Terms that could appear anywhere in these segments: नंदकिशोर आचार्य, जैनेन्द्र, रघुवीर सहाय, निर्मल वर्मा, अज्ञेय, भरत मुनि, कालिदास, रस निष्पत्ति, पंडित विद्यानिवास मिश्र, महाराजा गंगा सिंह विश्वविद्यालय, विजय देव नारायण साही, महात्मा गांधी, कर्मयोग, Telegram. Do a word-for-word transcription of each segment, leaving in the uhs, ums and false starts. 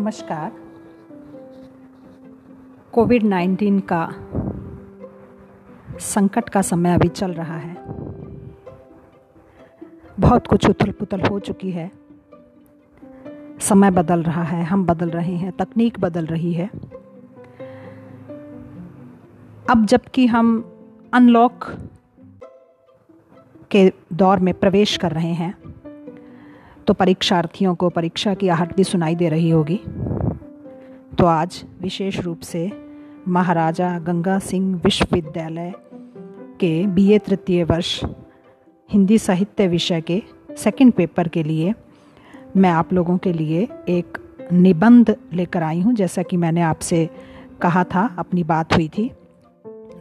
नमस्कार। Covid nineteen का संकट का समय अभी चल रहा है। बहुत कुछ उथल पुथल हो चुकी है। समय बदल रहा है, हम बदल रहे हैं, तकनीक बदल रही है। अब जबकि हम अनलॉक के दौर में प्रवेश कर रहे हैं तो परीक्षार्थियों को परीक्षा की आहट भी सुनाई दे रही होगी। तो आज विशेष रूप से महाराजा गंगा सिंह विश्वविद्यालय के बीए तृतीय वर्ष हिंदी साहित्य विषय के सेकंड पेपर के लिए मैं आप लोगों के लिए एक निबंध लेकर आई हूँ। जैसा कि मैंने आपसे कहा था, अपनी बात हुई थी।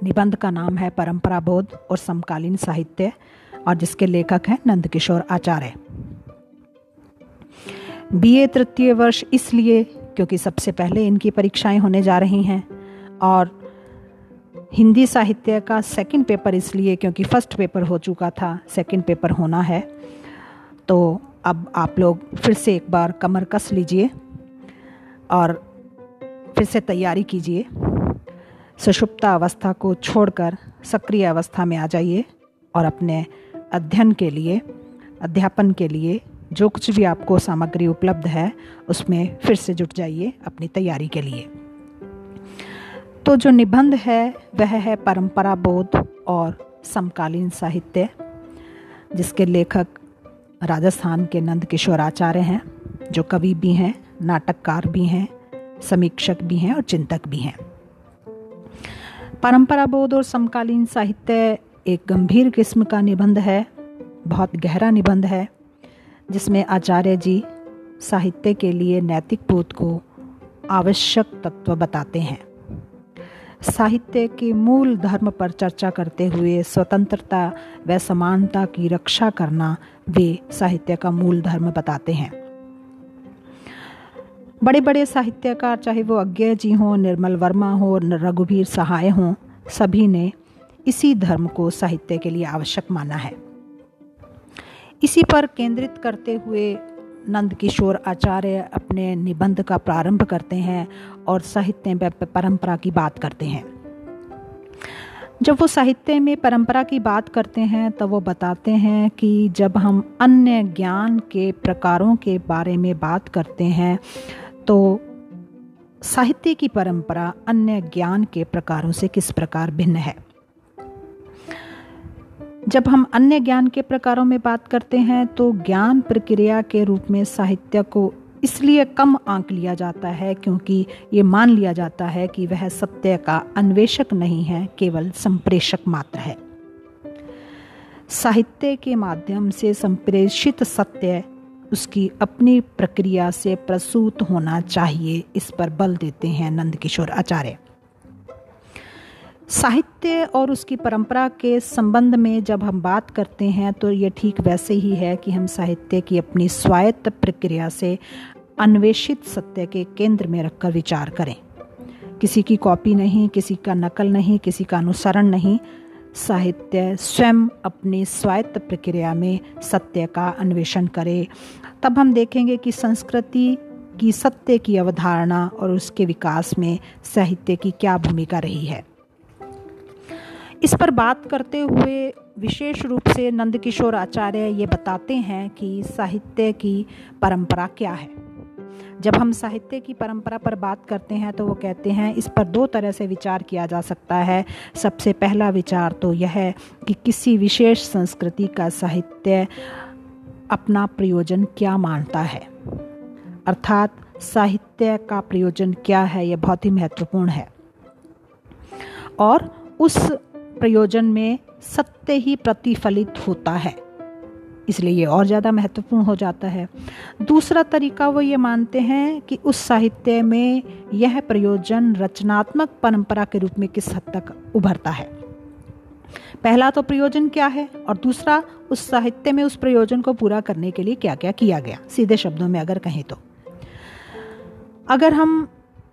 निबंध का नाम है परंपरा बोध और समकालीन साहित्य, और जिसके लेखक हैं नंदकिशोर आचार्य। बीए तृतीय वर्ष इसलिए क्योंकि सबसे पहले इनकी परीक्षाएं होने जा रही हैं, और हिंदी साहित्य का सेकंड पेपर इसलिए क्योंकि फर्स्ट पेपर हो चुका था, सेकंड पेपर होना है। तो अब आप लोग फिर से एक बार कमर कस लीजिए और फिर से तैयारी कीजिए। सुषुप्ता अवस्था को छोड़कर सक्रिय अवस्था में आ जाइए और अपने अध्ययन के लिए, अध्यापन के लिए जो कुछ भी आपको सामग्री उपलब्ध है उसमें फिर से जुट जाइए अपनी तैयारी के लिए। तो जो निबंध है वह है परंपरा बोध और समकालीन साहित्य, जिसके लेखक राजस्थान के नंदकिशोर आचार्य हैं, जो कवि भी हैं, नाटककार भी हैं, समीक्षक भी हैं और चिंतक भी हैं। परंपरा बोध और समकालीन साहित्य एक गंभीर किस्म का निबंध है, बहुत गहरा निबंध है, जिसमें आचार्य जी साहित्य के लिए नैतिक बोध को आवश्यक तत्व बताते हैं। साहित्य के मूल धर्म पर चर्चा करते हुए स्वतंत्रता व समानता की रक्षा करना वे साहित्य का मूल धर्म बताते हैं। बड़े बड़े साहित्यकार, चाहे वो अज्ञेय जी हों, निर्मल वर्मा हों, रघुवीर सहाय हों, सभी ने इसी धर्म को साहित्य के लिए आवश्यक माना है। इसी पर केंद्रित करते हुए नंदकिशोर आचार्य अपने निबंध का प्रारंभ करते हैं और साहित्य में परंपरा की बात करते हैं। जब वो साहित्य में परंपरा की बात करते हैं तो वो बताते हैं कि जब हम अन्य ज्ञान के प्रकारों के बारे में बात करते हैं तो साहित्य की परंपरा अन्य ज्ञान के प्रकारों से किस प्रकार भिन्न है। जब हम अन्य ज्ञान के प्रकारों में बात करते हैं तो ज्ञान प्रक्रिया के रूप में साहित्य को इसलिए कम आंक लिया जाता है क्योंकि ये मान लिया जाता है कि वह सत्य का अन्वेषक नहीं है, केवल संप्रेषक मात्र है। साहित्य के माध्यम से संप्रेषित सत्य उसकी अपनी प्रक्रिया से प्रसूत होना चाहिए, इस पर बल देते हैं नंदकिशोर आचार्य। साहित्य और उसकी परंपरा के संबंध में जब हम बात करते हैं तो ये ठीक वैसे ही है कि हम साहित्य की अपनी स्वायत्त प्रक्रिया से अन्वेषित सत्य के केंद्र में रखकर विचार करें। किसी की कॉपी नहीं, किसी का नकल नहीं, किसी का अनुसरण नहीं। साहित्य स्वयं अपनी स्वायत्त प्रक्रिया में सत्य का अन्वेषण करे। तब हम देखेंगे कि संस्कृति की सत्य की अवधारणा और उसके विकास में साहित्य की क्या भूमिका रही है। इस पर बात करते हुए विशेष रूप से नंदकिशोर आचार्य ये बताते हैं कि साहित्य की परंपरा क्या है। जब हम साहित्य की परंपरा पर बात करते हैं तो वो कहते हैं इस पर दो तरह से विचार किया जा सकता है। सबसे पहला विचार तो यह है कि किसी विशेष संस्कृति का साहित्य अपना प्रयोजन क्या मानता है, अर्थात साहित्य का प्रयोजन क्या है, यह बहुत ही महत्वपूर्ण है। और उस प्रयोजन में सत्य ही प्रतिफलित होता है, इसलिए ये और ज़्यादा महत्वपूर्ण हो जाता है। दूसरा तरीका वो ये मानते हैं कि उस साहित्य में यह प्रयोजन रचनात्मक परंपरा के रूप में किस हद तक उभरता है। पहला तो प्रयोजन क्या है और दूसरा उस साहित्य में उस प्रयोजन को पूरा करने के लिए क्या क्या किया गया। सीधे शब्दों में अगर कहें तो अगर हम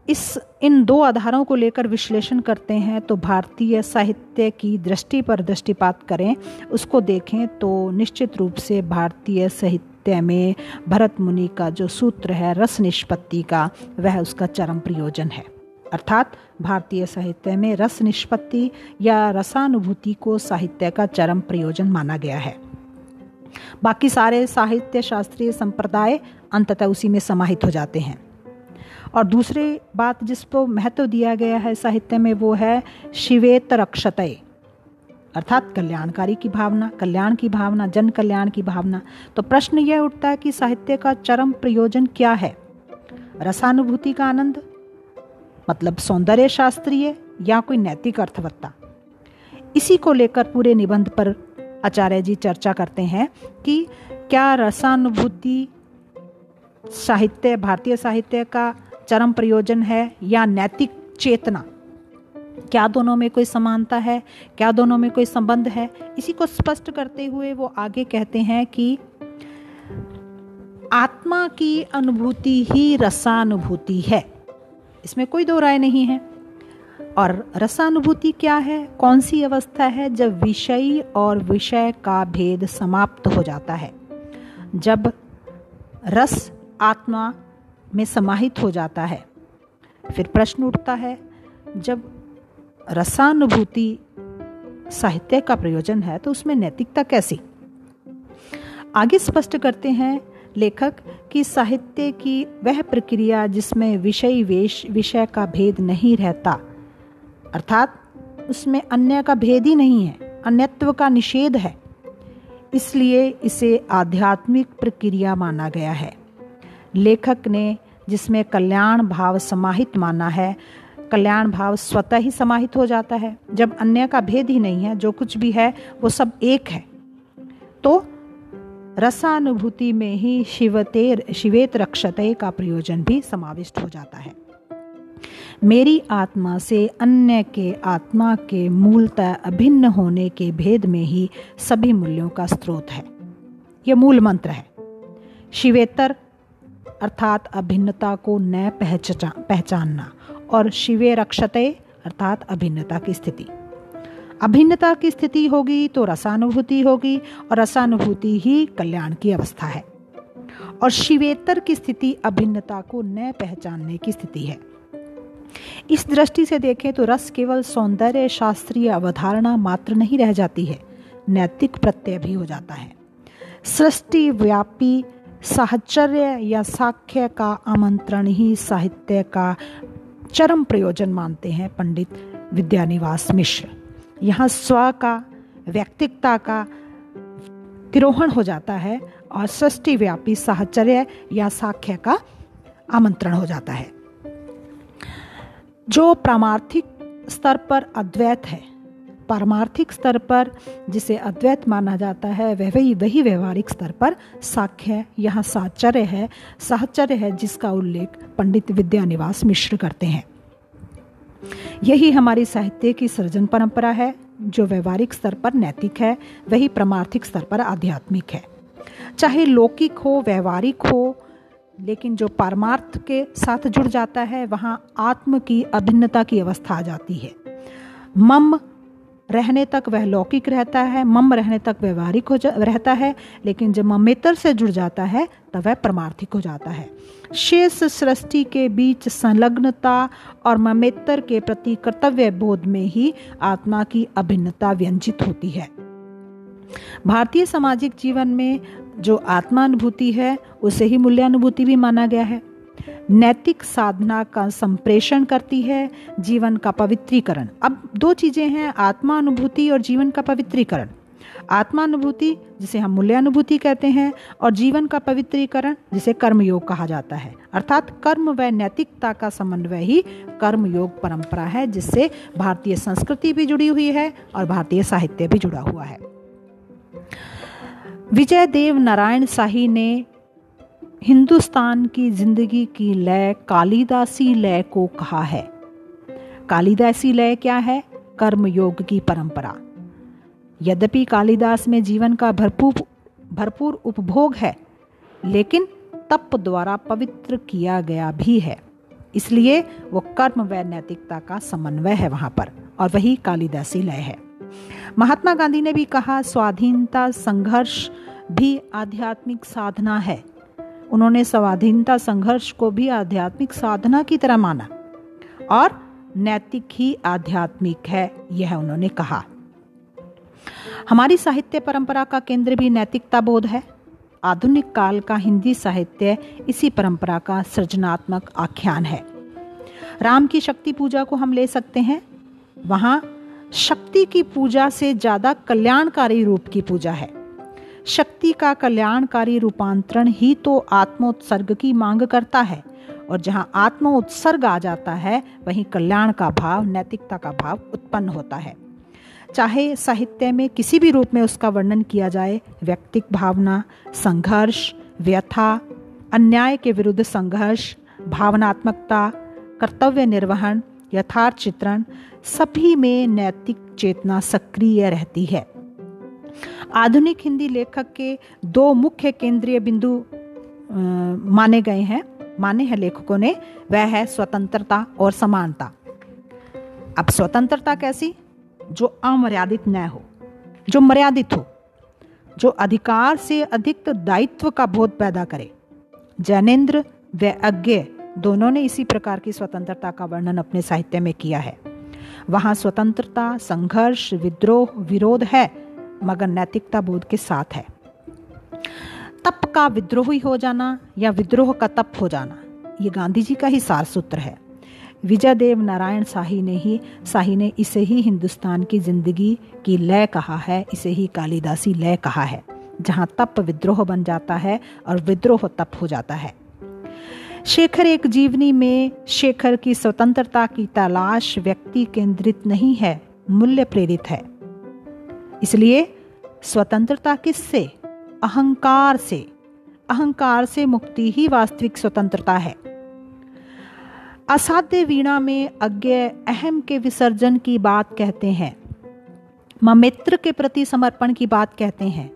इस इन दो आधारों को लेकर विश्लेषण करते हैं तो भारतीय साहित्य की दृष्टि पर दृष्टिपात करें, उसको देखें तो निश्चित रूप से भारतीय साहित्य साहित्य में भरत मुनि का जो सूत्र है रस निष्पत्ति का, वह उसका चरम प्रयोजन है। अर्थात भारतीय साहित्य में रस निष्पत्ति या रसानुभूति को साहित्य का चरम प्रयोजन माना गया है। बाकी सारे साहित्य शास्त्रीय संप्रदाय अंततः उसी में समाहित हो जाते हैं। और दूसरी बात जिसको महत्व दिया गया है साहित्य में, वो है शिवेत रक्षतये, अर्थात कल्याणकारी की भावना, कल्याण की भावना, जन कल्याण की भावना। तो प्रश्न यह उठता है कि साहित्य का चरम प्रयोजन क्या है? रसानुभूति का आनंद, मतलब सौंदर्य शास्त्रीय, या कोई नैतिक अर्थवत्ता? इसी को लेकर पूरे निबंध पर आचार्य जी चर्चा करते हैं कि क्या रसानुभूति साहित्य, भारतीय साहित्य का चरम प्रयोजन है या नैतिक चेतना? क्या दोनों में कोई समानता है? क्या दोनों में कोई संबंध है? इसी को स्पष्ट करते हुए वो आगे कहते हैं कि आत्मा की अनुभूति ही रसानुभूति है, इसमें कोई दो राय नहीं है। और रसानुभूति क्या है? कौन सी अवस्था है? जब विषयी और विषय का भेद समाप्त हो जाता है, जब रस आत्मा में समाहित हो जाता है। फिर प्रश्न उठता है, जब रसानुभूति साहित्य का प्रयोजन है तो उसमें नैतिकता कैसी? आगे स्पष्ट करते हैं लेखक कि साहित्य की वह प्रक्रिया जिसमें विषय वेश विषय का भेद नहीं रहता, अर्थात उसमें अन्य का भेद ही नहीं है, अन्यत्व का निषेध है, इसलिए इसे आध्यात्मिक प्रक्रिया माना गया है। लेखक ने जिसमें कल्याण भाव समाहित माना है, कल्याण भाव स्वतः ही समाहित हो जाता है जब अन्य का भेद ही नहीं है, जो कुछ भी है वो सब एक है। तो रसानुभूति में ही शिवतेर शिवेत रक्षते का प्रयोजन भी समाविष्ट हो जाता है। मेरी आत्मा से अन्य के आत्मा के मूलतः अभिन्न होने के भेद में ही सभी मूल्यों का स्रोत है, यह मूल मंत्र है। शिवेतर अर्थात अभिन्नता को न पहचानना और शिवे रक्षते अर्थात अभिन्नता की स्थिति। अभिन्नता की स्थिति होगी तो रसानुभूति होगी, और रसानुभूति ही कल्याण की अवस्था है। और शिवेतर की स्थिति अभिन्नता को न पहचानने की स्थिति है। इस दृष्टि से देखें तो रस केवल सौंदर्य शास्त्रीय अवधारणा मात्र नहीं रह जाती है, नैतिक प्रत्यय भी हो जाता है। सृष्टि व्यापी साहचर्य या साख्य का आमंत्रण ही साहित्य का चरम प्रयोजन मानते हैं पंडित विद्यानिवास मिश्र। यहाँ स्व का, व्यक्तिकता का तिरोहण हो जाता है और सृष्टि व्यापी साहचर्य या साख्य का आमंत्रण हो जाता है। जो पारमार्थिक स्तर पर अद्वैत है, पारमार्थिक स्तर पर जिसे अद्वैत माना जाता है, वह वही वही व्यवहारिक स्तर पर साख्य यहाँ साहचर्य है साहचर्य है जिसका उल्लेख पंडित विद्यानिवास मिश्र करते हैं। यही हमारी साहित्य की सृजन परंपरा है, जो व्यवहारिक स्तर पर नैतिक है, वही पारमार्थिक स्तर पर आध्यात्मिक है। चाहे लौकिक हो, व्यवहारिक हो, लेकिन जो पारमार्थ के साथ जुड़ जाता है वहाँ आत्म की अभिन्नता की अवस्था आ जाती है। मम रहने तक वह लौकिक रहता है, मम रहने तक व्यवहारिक हो रहता है, लेकिन जब ममेतर से जुड़ जाता है तब वह परमार्थिक हो जाता है। शेष सृष्टि के बीच संलग्नता और ममेतर के प्रति कर्तव्य बोध में ही आत्मा की अभिन्नता व्यंजित होती है। भारतीय सामाजिक जीवन में जो आत्मानुभूति है उसे ही मूल्यानुभूति भी माना गया है। नैतिक साधना का संप्रेषण करती है, जीवन का पवित्रीकरण। अब दो चीज़ें हैं, आत्मानुभूति और जीवन का पवित्रीकरण। आत्मानुभूति जिसे हम मूल्यानुभूति कहते हैं, और जीवन का पवित्रीकरण जिसे कर्मयोग कहा जाता है। अर्थात कर्म व नैतिकता का समन्वय ही कर्मयोग परंपरा है, जिससे भारतीय संस्कृति भी जुड़ी हुई है और भारतीय साहित्य भी जुड़ा हुआ है। विजय देव नारायण साही ने हिंदुस्तान की जिंदगी की लय कालिदासी लय को कहा है। कालिदासी लय क्या है? कर्मयोग की परंपरा। यद्यपि कालिदास में जीवन का भरपूर भरपूर उपभोग है, लेकिन तप द्वारा पवित्र किया गया भी है, इसलिए वो कर्म व नैतिकता का समन्वय है वहाँ पर, और वही कालिदासी लय है। महात्मा गांधी ने भी कहा, स्वाधीनता संघर्ष भी आध्यात्मिक साधना है। उन्होंने स्वाधीनता संघर्ष को भी आध्यात्मिक साधना की तरह माना और नैतिक ही आध्यात्मिक है, यह उन्होंने कहा। हमारी साहित्य परंपरा का केंद्र भी नैतिकता बोध है। आधुनिक काल का हिंदी साहित्य इसी परंपरा का सृजनात्मक आख्यान है। राम की शक्ति पूजा को हम ले सकते हैं। वहाँ शक्ति की पूजा से ज़्यादा कल्याणकारी रूप की पूजा है। शक्ति का कल्याणकारी रूपांतरण ही तो आत्मोत्सर्ग की मांग करता है, और जहाँ आत्मोत्सर्ग आ जाता है वहीं कल्याण का भाव, नैतिकता का भाव उत्पन्न होता है। चाहे साहित्य में किसी भी रूप में उसका वर्णन किया जाए, व्यक्तिक भावना, संघर्ष, व्यथा, अन्याय के विरुद्ध संघर्ष, भावनात्मकता, कर्तव्य निर्वहन, यथार्थ चित्रण, सभी में नैतिक चेतना सक्रिय रहती है। आधुनिक हिंदी लेखक के दो मुख्य केंद्रीय बिंदु माने गए हैं माने हैं लेखकों ने, वह है स्वतंत्रता और समानता। अब स्वतंत्रता कैसी? जो अमर्यादित न हो, जो मर्यादित हो, जो अधिकार से अधिक दायित्व का बोध पैदा करे। जैनेन्द्र व अज्ञेय दोनों ने इसी प्रकार की स्वतंत्रता का वर्णन अपने साहित्य में किया है। वहाँ स्वतंत्रता, संघर्ष, विद्रोह, विरोध है, मगर नैतिकता बोध के साथ है। तप का विद्रोही हो जाना या विद्रोह का तप हो जाना, ये गांधी जी का ही सार सूत्र है। विजय देव नारायण साही ने ही साही ने इसे ही हिंदुस्तान की जिंदगी की लय कहा है, इसे ही कालिदासी लय कहा है, जहाँ तप विद्रोह बन जाता है और विद्रोह तप हो जाता है। शेखर एक जीवनी में शेखर की स्वतंत्रता की तलाश व्यक्ति केंद्रित नहीं है, मूल्य प्रेरित है। इसलिए स्वतंत्रता किससे? अहंकार से। अहंकार से मुक्ति ही वास्तविक स्वतंत्रता है। असाध्य वीणा में अज्ञेय अहम के विसर्जन की बात कहते हैं, ममित्र के प्रति समर्पण की बात कहते हैं,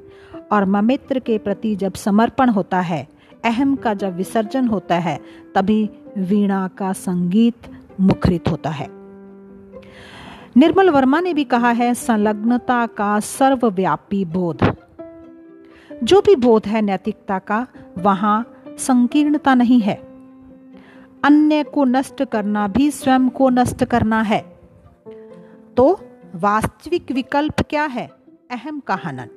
और ममित्र के प्रति जब समर्पण होता है, अहम का जब विसर्जन होता है, तभी वीणा का संगीत मुखरित होता है। निर्मल वर्मा ने भी कहा है, संलग्नता का सर्वव्यापी बोध। जो भी बोध है नैतिकता का, वहाँ संकीर्णता नहीं है। अन्य को नष्ट करना भी स्वयं को नष्ट करना है। तो वास्तविक विकल्प क्या है? अहम का हनन।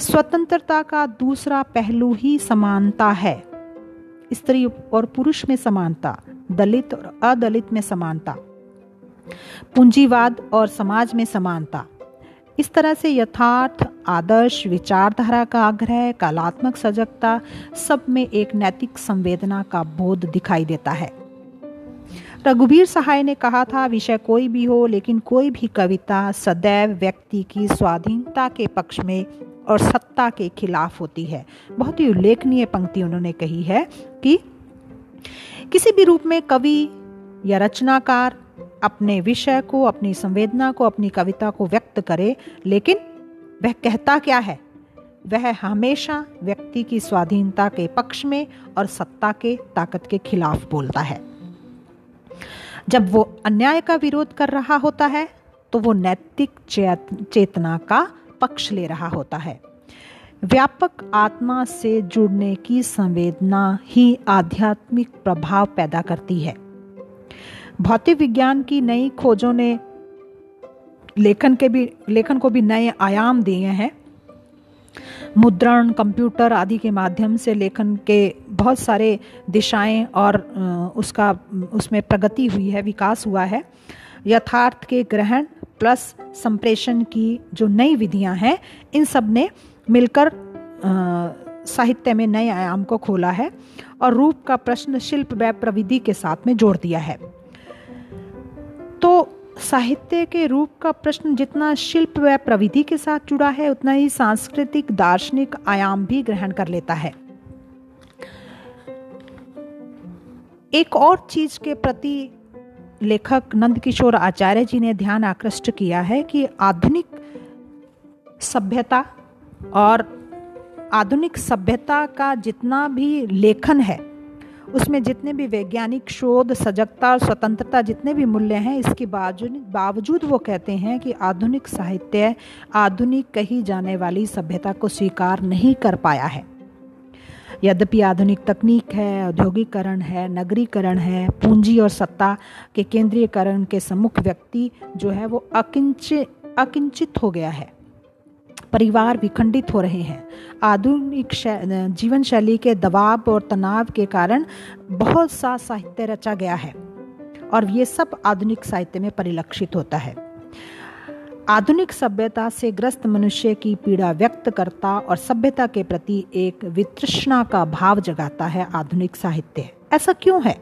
स्वतंत्रता का दूसरा पहलू ही समानता है। स्त्री और पुरुष में समानता, दलित और अदलित में समानता, पूंजीवाद और समाज में समानता। इस तरह से यथार्थ, आदर्श, विचारधारा का आग्रह, कलात्मक सजगता, सब में एक नैतिक संवेदना का बोध दिखाई देता है। रघुवीर सहाय ने कहा था, विषय कोई भी हो, लेकिन कोई भी कविता सदैव व्यक्ति की स्वाधीनता के पक्ष में और सत्ता के खिलाफ होती है। बहुत ही उल्लेखनीय पंक्ति उन्होंने कही है कि किसी भी रूप में कवि या रचनाकार अपने विषय को, अपनी संवेदना को, अपनी कविता को व्यक्त करे, लेकिन वह कहता क्या है? वह हमेशा व्यक्ति की स्वाधीनता के पक्ष में और सत्ता के, ताकत के खिलाफ बोलता है। जब वो अन्याय का विरोध कर रहा होता है तो वो नैतिक चेत, चेतना का पक्ष ले रहा होता है। व्यापक आत्मा से जुड़ने की संवेदना ही आध्यात्मिक प्रभाव पैदा करती है। भौतिक विज्ञान की नई खोजों ने लेखन के भी लेखन को भी नए आयाम दिए हैं। मुद्रण, कंप्यूटर आदि के माध्यम से लेखन के बहुत सारे दिशाएं और उसका उसमें प्रगति हुई है, विकास हुआ है। यथार्थ के ग्रहण प्लस संप्रेषण की जो नई विधियां हैं, इन सब ने मिलकर साहित्य में नए आयाम को खोला है और रूप का प्रश्न शिल्प व प्रविधि के साथ में जोड़ दिया है। तो साहित्य के रूप का प्रश्न जितना शिल्प व प्रविधि के साथ जुड़ा है, उतना ही सांस्कृतिक, दार्शनिक आयाम भी ग्रहण कर लेता है। एक और चीज के प्रति लेखक नंदकिशोर आचार्य जी ने ध्यान आकृष्ट किया है कि आधुनिक सभ्यता और आधुनिक सभ्यता का जितना भी लेखन है, उसमें जितने भी वैज्ञानिक शोध, सजगता और स्वतंत्रता जितने भी मूल्य हैं, इसके बावजूद वो कहते हैं कि आधुनिक साहित्य आधुनिक कही जाने वाली सभ्यता को स्वीकार नहीं कर पाया है। यद्यपि आधुनिक तकनीक है, औद्योगिकरण है, नगरीकरण है, पूंजी और सत्ता के केंद्रीयकरण के सम्मुख व्यक्ति जो है वो अकिंचित अकिंचित हो गया है। परिवार विखंडित हो रहे हैं। आधुनिक जीवन शैली के दबाव और तनाव के कारण बहुत सा साहित्य रचा गया है और ये सब आधुनिक साहित्य में परिलक्षित होता है। आधुनिक सभ्यता से ग्रस्त मनुष्य की पीड़ा व्यक्त करता और सभ्यता के प्रति एक वितृष्णा का भाव जगाता है आधुनिक साहित्य। ऐसा क्यों है?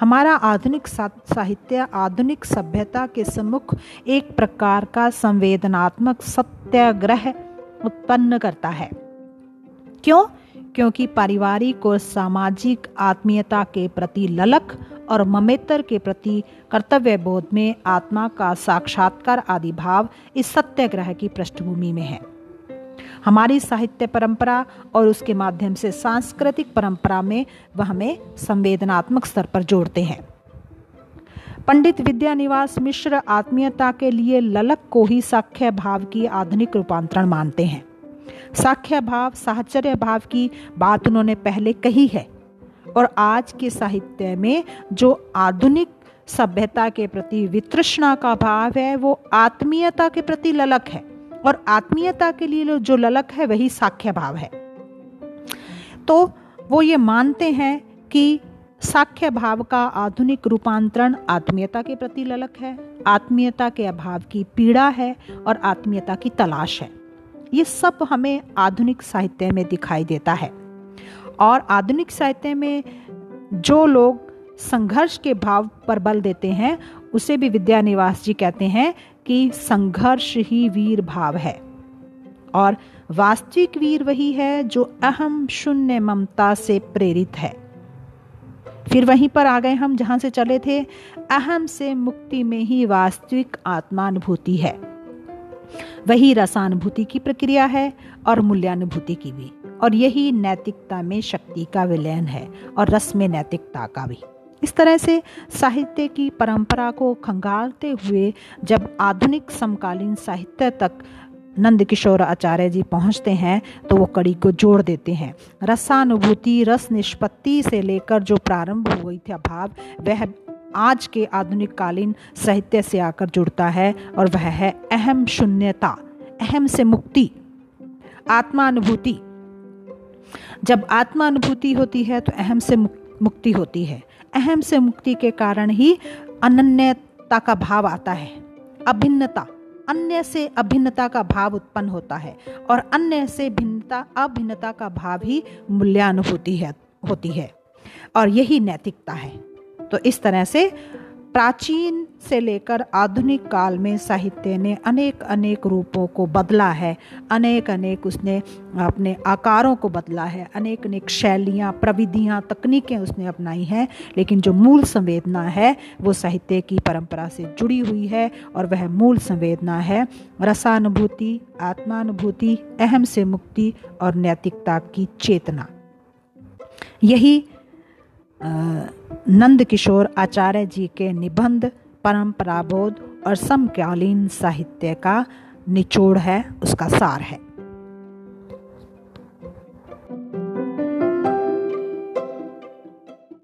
हमारा आधुनिक साहित्य आधुनिक सभ्यता के सम्मुख एक प्रकार का संवेदनात्मक सत्याग्रह उत्पन्न करता है। क्यों? क्योंकि पारिवारिक और सामाजिक आत्मीयता के प्रति ललक और ममेतर के प्रति कर्तव्य बोध में आत्मा का साक्षात्कार आदि भाव इस सत्याग्रह की पृष्ठभूमि में है। हमारी साहित्य परंपरा और उसके माध्यम से सांस्कृतिक परंपरा में वह हमें संवेदनात्मक स्तर पर जोड़ते हैं। पंडित विद्यानिवास मिश्र आत्मीयता के लिए ललक को ही साख्य भाव की आधुनिक रूपांतरण मानते हैं। साख्य भाव, साहचर्य भाव की बात उन्होंने पहले कही है और आज के साहित्य में जो आधुनिक सभ्यता के प्रति वितृष्णा का भाव है वो आत्मीयता के प्रति ललक है और आत्मीयता के लिए जो ललक है वही साख्य भाव है। तो वो ये मानते हैं कि साख्य भाव का आधुनिक रूपांतरण आत्मीयता के प्रति ललक है, आत्मीयता के अभाव की पीड़ा है और आत्मीयता की तलाश है। ये सब हमें आधुनिक साहित्य में दिखाई देता है। और आधुनिक साहित्य में जो लोग संघर्ष के भाव पर बल देते हैं उसे भी विद्यानिवास जी कहते हैं कि संघर्ष ही वीर भाव है और वास्तविक वीर वही है जो अहम शून्य ममता से प्रेरित है। फिर वहीं पर आ गए हम जहां से चले थे। अहम से मुक्ति में ही वास्तविक आत्मानुभूति है, वही रसानुभूति की प्रक्रिया है और मूल्यानुभूति की भी, और यही नैतिकता में शक्ति का विलयन है और रस में नैतिकता का भी। इस तरह से साहित्य की परंपरा को खंगालते हुए जब आधुनिक समकालीन साहित्य तक नंदकिशोर आचार्य जी पहुँचते हैं तो वो कड़ी को जोड़ देते हैं। रसानुभूति, रस निष्पत्ति से लेकर जो प्रारंभ हुई थी भाव, वह आज के आधुनिक कालीन साहित्य से आकर जुड़ता है और वह है अहम शून्यता, अहम से मुक्ति, आत्मानुभूति। जब आत्मानुभूति होती है तो अहम से मुक्ति होती है। अहम से मुक्ति के कारण ही अनन्यता का भाव आता है, अभिन्नता, अन्य से अभिन्नता का भाव उत्पन्न होता है और अन्य से भिन्नता, अभिन्नता का भाव ही मूल्यानुभूति है होती है और यही नैतिकता है। तो इस तरह से प्राचीन से लेकर आधुनिक काल में साहित्य ने अनेक अनेक रूपों को बदला है, अनेक अनेक उसने अपने आकारों को बदला है, अनेक अनेक शैलियाँ, प्रविधियाँ, तकनीकें उसने अपनाई हैं, लेकिन जो मूल संवेदना है वो साहित्य की परंपरा से जुड़ी हुई है और वह मूल संवेदना है रसानुभूति, आत्मानुभूति, अहम से मुक्ति और नैतिकता की चेतना। यही नंदकिशोर आचार्य जी के निबंध परंपराबोध और समकालीन साहित्य का निचोड़ है, उसका सार है।